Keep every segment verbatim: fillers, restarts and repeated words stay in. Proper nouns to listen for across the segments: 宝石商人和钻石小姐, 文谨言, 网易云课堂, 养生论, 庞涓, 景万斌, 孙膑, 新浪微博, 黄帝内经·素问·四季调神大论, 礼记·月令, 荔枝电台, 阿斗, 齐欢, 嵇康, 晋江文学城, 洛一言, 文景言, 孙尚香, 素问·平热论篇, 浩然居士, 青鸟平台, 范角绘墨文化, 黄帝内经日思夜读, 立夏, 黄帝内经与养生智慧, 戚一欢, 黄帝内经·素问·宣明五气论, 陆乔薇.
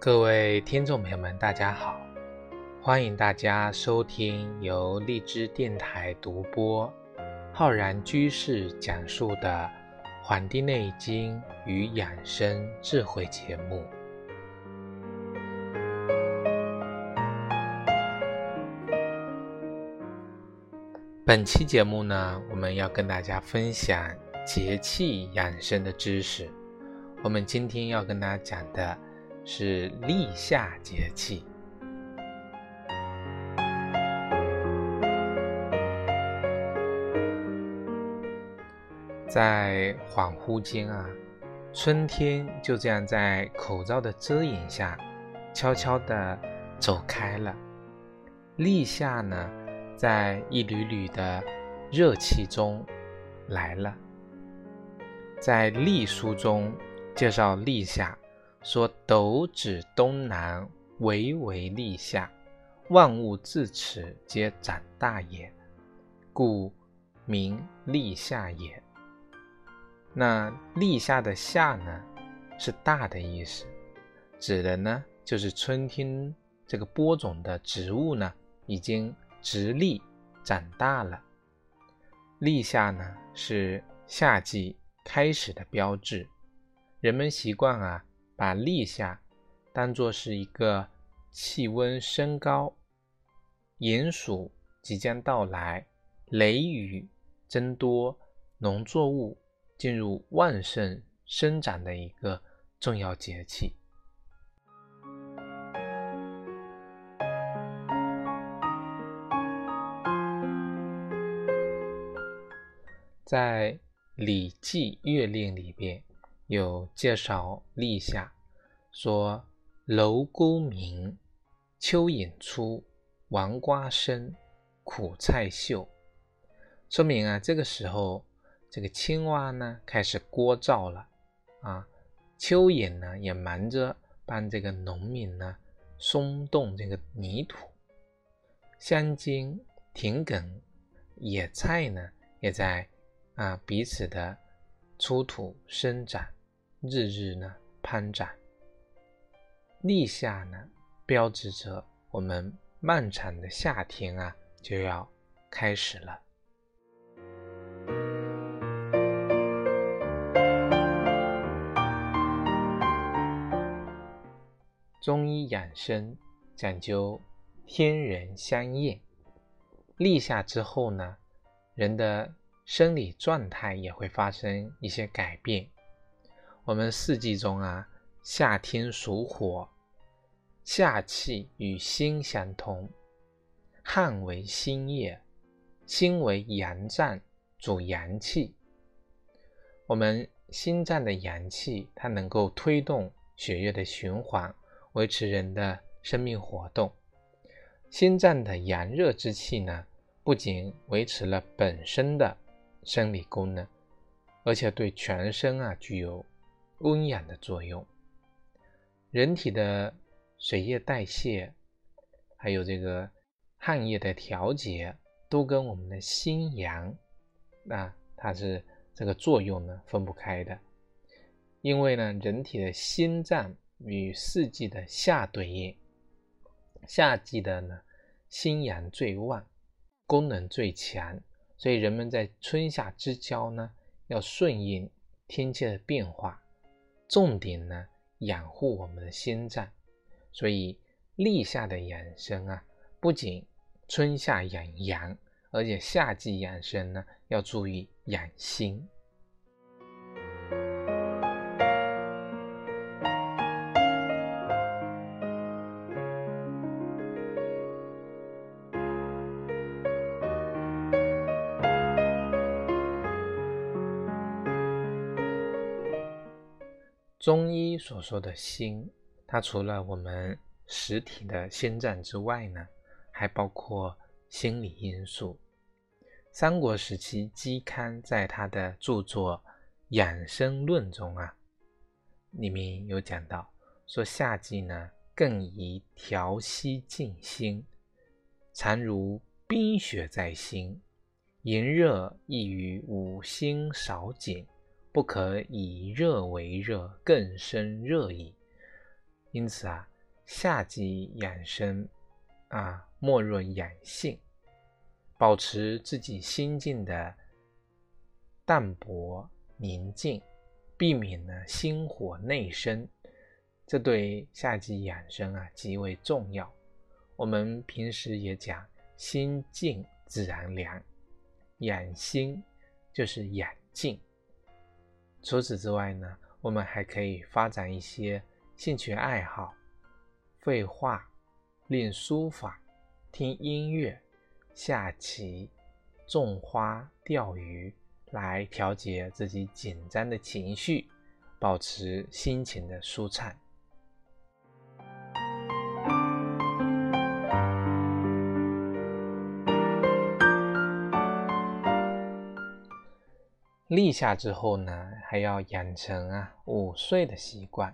各位听众朋友们，大家好，欢迎大家收听由荔枝电台独播，浩然居士讲述的《黄帝内经与养生智慧》节目。本期节目呢，我们要跟大家分享节气养生的知识。我们今天要跟大家讲的是立夏节气。在恍惚间啊，春天就这样在口罩的遮掩下悄悄地走开了。立夏呢，在一缕缕的热气中来了。在历书中介绍立夏说，斗指东南，唯为立夏，万物自此皆长大也，故名立夏也。那立夏的夏呢，是大的意思，指的呢就是春天这个播种的植物呢已经直立长大了。立夏呢是夏季开始的标志，人们习惯啊把立夏当作是一个气温升高、炎暑即将到来、雷雨增多、农作物进入旺盛生长的一个重要节气。在《礼记·月令》里边有介绍立夏，说楼沟鸣，蚯蚓出，王瓜生，苦菜秀。说明啊，这个时候这个青蛙呢开始聒噪了啊，蚯蚓呢也忙着帮这个农民呢松动这个泥土，香茎、田埂、野菜呢也在啊彼此的出土生长，日日呢攀涨。立夏呢标志着我们漫长的夏天啊就要开始了。中医养生讲究天人相应，立夏之后呢，人的生理状态也会发生一些改变。我们四季中啊，夏天属火，夏气与心相通，汗为心液，心为阳脏，主阳气。我们心脏的阳气，它能够推动血液的循环，维持人的生命活动。心脏的阳热之气呢，不仅维持了本身的生理功能，而且对全身啊具有温养的作用。人体的水液代谢，还有这个汗液的调节，都跟我们的心阳啊，它是这个作用呢分不开的。因为呢，人体的心脏与四季的夏对应，夏季的呢心阳最旺，功能最强，所以人们在春夏之交呢要顺应天气的变化，重点呢养护我们的心脏。所以立夏的养生啊，不仅春夏养阳，而且夏季养生呢要注意养心。中医所说的心，它除了我们实体的心脏之外呢，还包括心理因素。三国时期嵇康在他的著作《养生论》中啊，里面有讲到说，夏季呢更宜调息静心，常如冰雪在心，炎热易于五心少紧，不可以热为热，更生热矣。因此啊，下即养生啊，莫若养性，保持自己心境的淡泊宁静，避免呢心火内生，这对下即养生啊极为重要。我们平时也讲心静自然凉，养心就是养静。除此之外呢，我们还可以发展一些兴趣爱好，绘画、练书法、听音乐、下棋、种花、钓鱼，来调节自己紧张的情绪，保持心情的舒畅。立夏之后呢，还要养成啊午睡的习惯，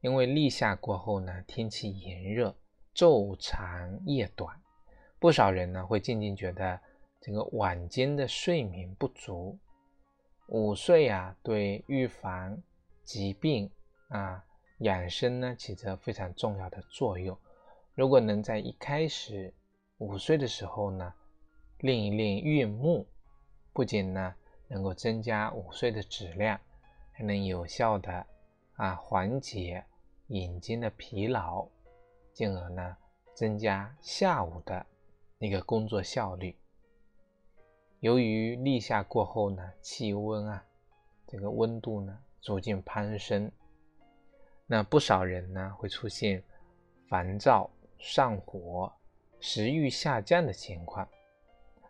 因为立夏过后呢，天气炎热，昼长夜短，不少人呢会渐渐觉得这个晚间的睡眠不足。午睡啊，对预防疾病啊、养生呢起着非常重要的作用。如果能在一开始午睡的时候呢，练一练运目，不仅呢能够增加午睡的质量，还能有效的啊缓解眼睛的疲劳，进而呢增加下午的一个工作效率。由于立夏过后呢，气温啊这个温度呢逐渐攀升，那不少人呢会出现烦躁、上火、食欲下降的情况，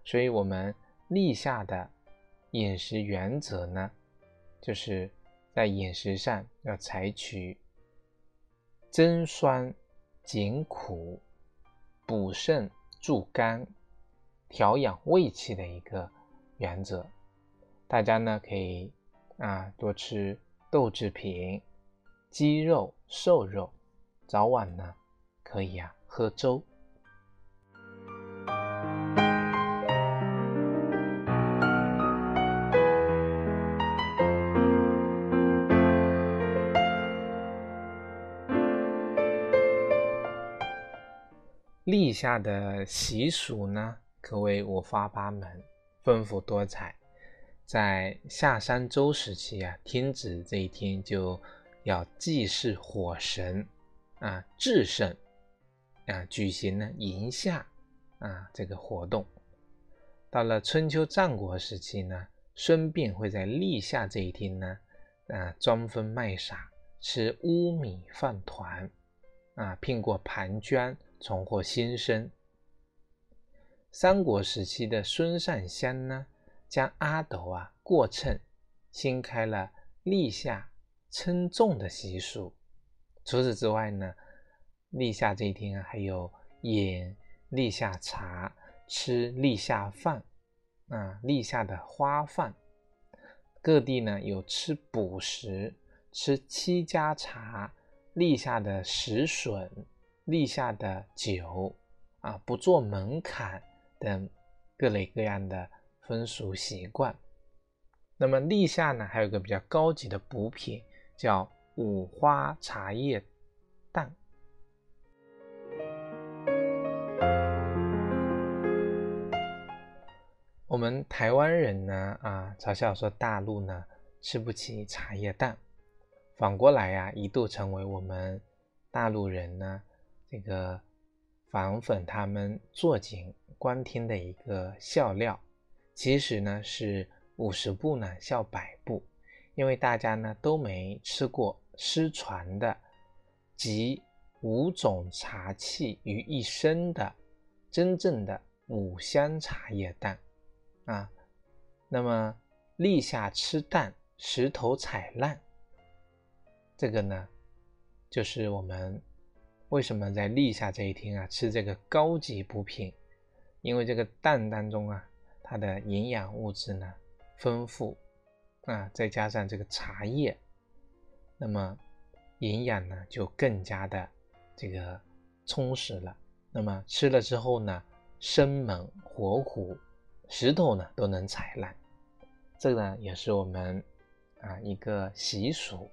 所以我们立夏的饮食原则呢，就是在饮食上要采取增酸、减苦、补肾助肝、调养胃气的一个原则。大家呢可以啊多吃豆制品、鸡肉、瘦肉，早晚呢可以啊喝粥。立夏的习俗呢可谓五花八门，丰富多彩。在夏商周时期啊，天子这一天就要祭祀火神啊至圣啊，举行呢迎夏啊这个活动。到了春秋战国时期呢，孙膑会在立夏这一天呢啊装疯卖傻，吃乌米饭团啊，聘过庞涓，重获新生。三国时期的孙尚香呢，将阿斗啊过秤，新开了立夏称重的习俗。除此之外呢，立夏这一天、啊、还有饮立夏茶、吃立夏饭啊，立夏的花饭。各地呢有吃补食、吃七家茶、立夏的石笋、立夏的酒啊，不做门槛等各类各样的风俗习惯。那么立夏呢还有个比较高级的补品，叫五花茶叶蛋。我们台湾人呢啊嘲笑说大陆呢吃不起茶叶蛋，反过来啊一度成为我们大陆人呢这个反讽他们坐井观天的一个笑料。其实呢是五十步呢笑百步，因为大家呢都没吃过失传的集五种茶气于一身的真正的五香茶叶蛋啊。那么立夏吃蛋，石头踩烂，这个呢就是我们为什么在立夏这一天啊吃这个高级补品。因为这个蛋当中啊它的营养物质呢丰富啊，再加上这个茶叶，那么营养呢就更加的这个充实了。那么吃了之后呢，生猛活虎，石头呢都能踩烂。这个呢也是我们啊一个习俗。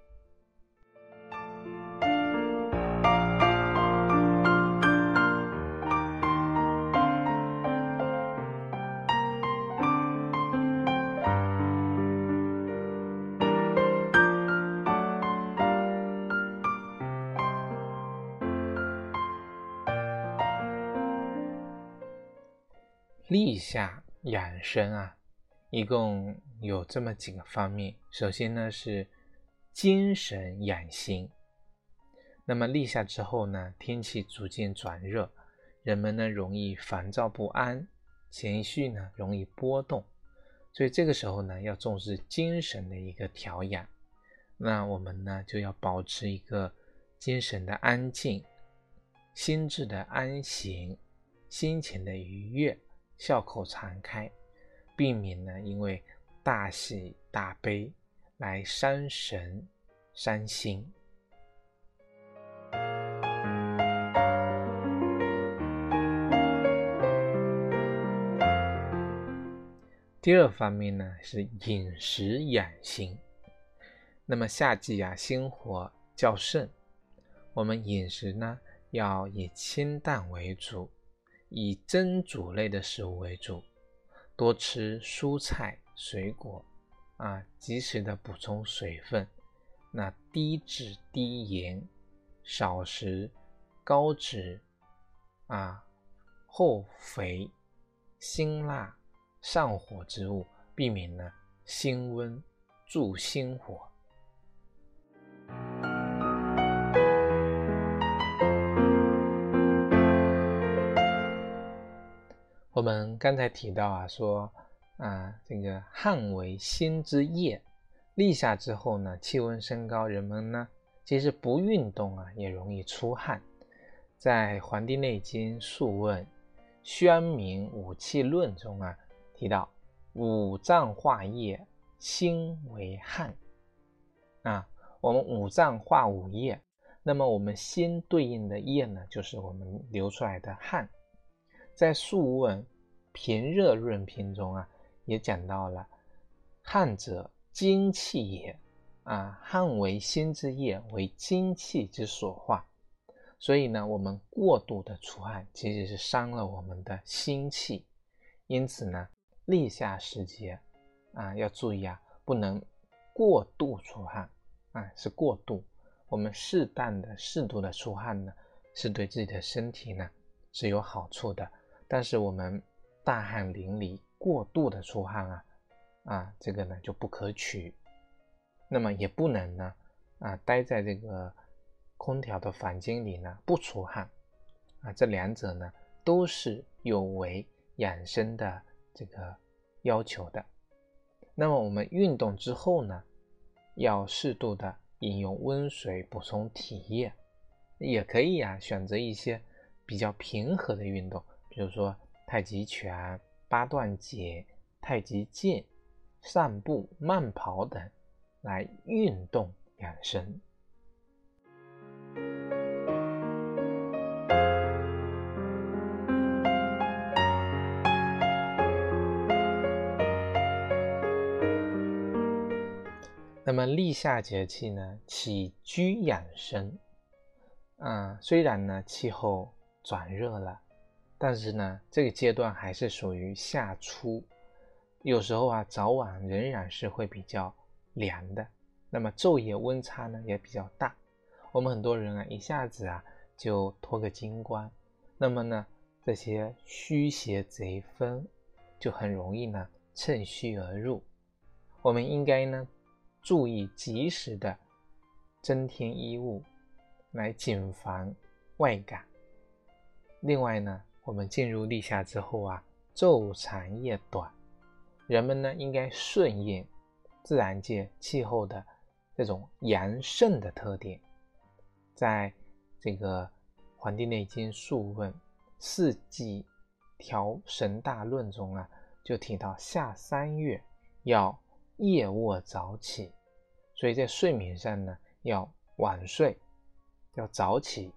立夏养生啊，一共有这么几个方面。首先呢是精神养心。那么立夏之后呢，天气逐渐转热，人们呢容易烦躁不安，情绪呢容易波动，所以这个时候呢要重视精神的一个调养。那我们呢就要保持一个精神的安静，心智的安闲，心情的愉悦，笑口常开，避免呢因为大喜大悲来伤神伤心。第二方面呢是饮食养心。那么夏季啊，心火较盛，我们饮食呢要以清淡为主，以蒸煮类的食物为主，多吃蔬菜水果啊，及时的补充水分，那低脂低盐，少食高脂啊、厚肥辛辣上火之物，避免呢辛温助心火。我们刚才提到啊，说啊，这个汗为心之液。立夏之后呢，气温升高，人们呢，即使不运动啊，也容易出汗。在《黄帝内经·素问·宣明五气论》中啊，提到五脏化液，心为汗。啊，我们五脏化五液，那么我们心对应的液呢，就是我们流出来的汗。在《素问·平热论篇》中啊，也讲到了汗者精气也啊，汗为心之液，为精气之所化。所以呢，我们过度的出汗其实是伤了我们的心气。因此呢，立夏时节啊，要注意啊，不能过度出汗啊，是过度。我们适当的、适度的出汗呢，是对自己的身体呢是有好处的。但是我们大汗淋漓过度的出汗啊啊这个呢就不可取。那么也不能呢啊待在这个空调的房间里呢不出汗啊，这两者呢都是有违养生的这个要求的。那么我们运动之后呢，要适度的饮用温水补充体液，也可以啊选择一些比较平和的运动，比如说太极拳、八段锦、太极剑、散步、慢跑等来运动养生。那么立夏节气呢，起居养生啊、嗯，虽然呢气候转热了，但是呢这个阶段还是属于夏初，有时候啊早晚仍然是会比较凉的，那么昼夜温差呢也比较大。我们很多人啊一下子啊就脱个精光，那么呢这些虚邪贼风就很容易呢趁虚而入。我们应该呢注意及时的增添衣物来谨防外感。另外呢，我们进入立夏之后啊，昼长夜短，人们呢应该顺应自然界气候的这种阳盛的特点。在这个《黄帝内经·素问·四季调神大论》中啊，就提到夏三月要夜卧早起，所以在睡眠上呢要晚睡，要早起，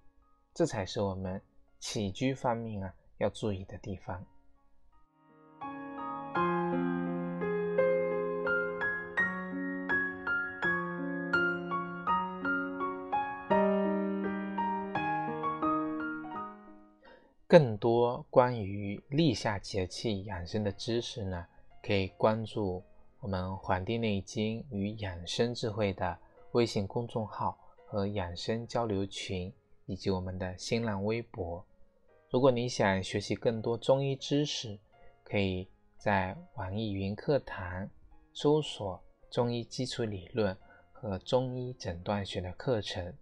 这才是我们起居方面啊要注意的地方。更多关于立夏节气养生的知识呢，可以关注我们《黄帝内经与养生智慧》的微信公众号和养生交流群，以及我们的新浪微博。如果你想学习更多中医知识，可以在网易云课堂搜索中医基础理论和中医诊断学的课程。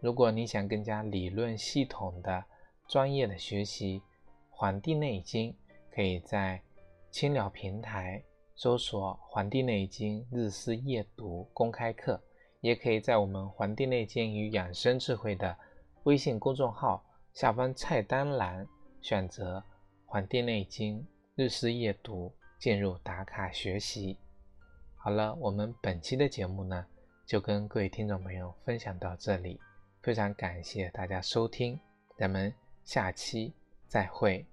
如果你想更加理论系统的专业的学习《黄帝内经》，可以在青鸟平台搜索《黄帝内经日思夜读》公开课，也可以在我们《黄帝内经与养生智慧》的微信公众号下方菜单栏选择《黄帝内经日思夜读》进入打卡学习。好了，我们本期的节目呢就跟各位听众朋友分享到这里，非常感谢大家收听，咱们下期再会。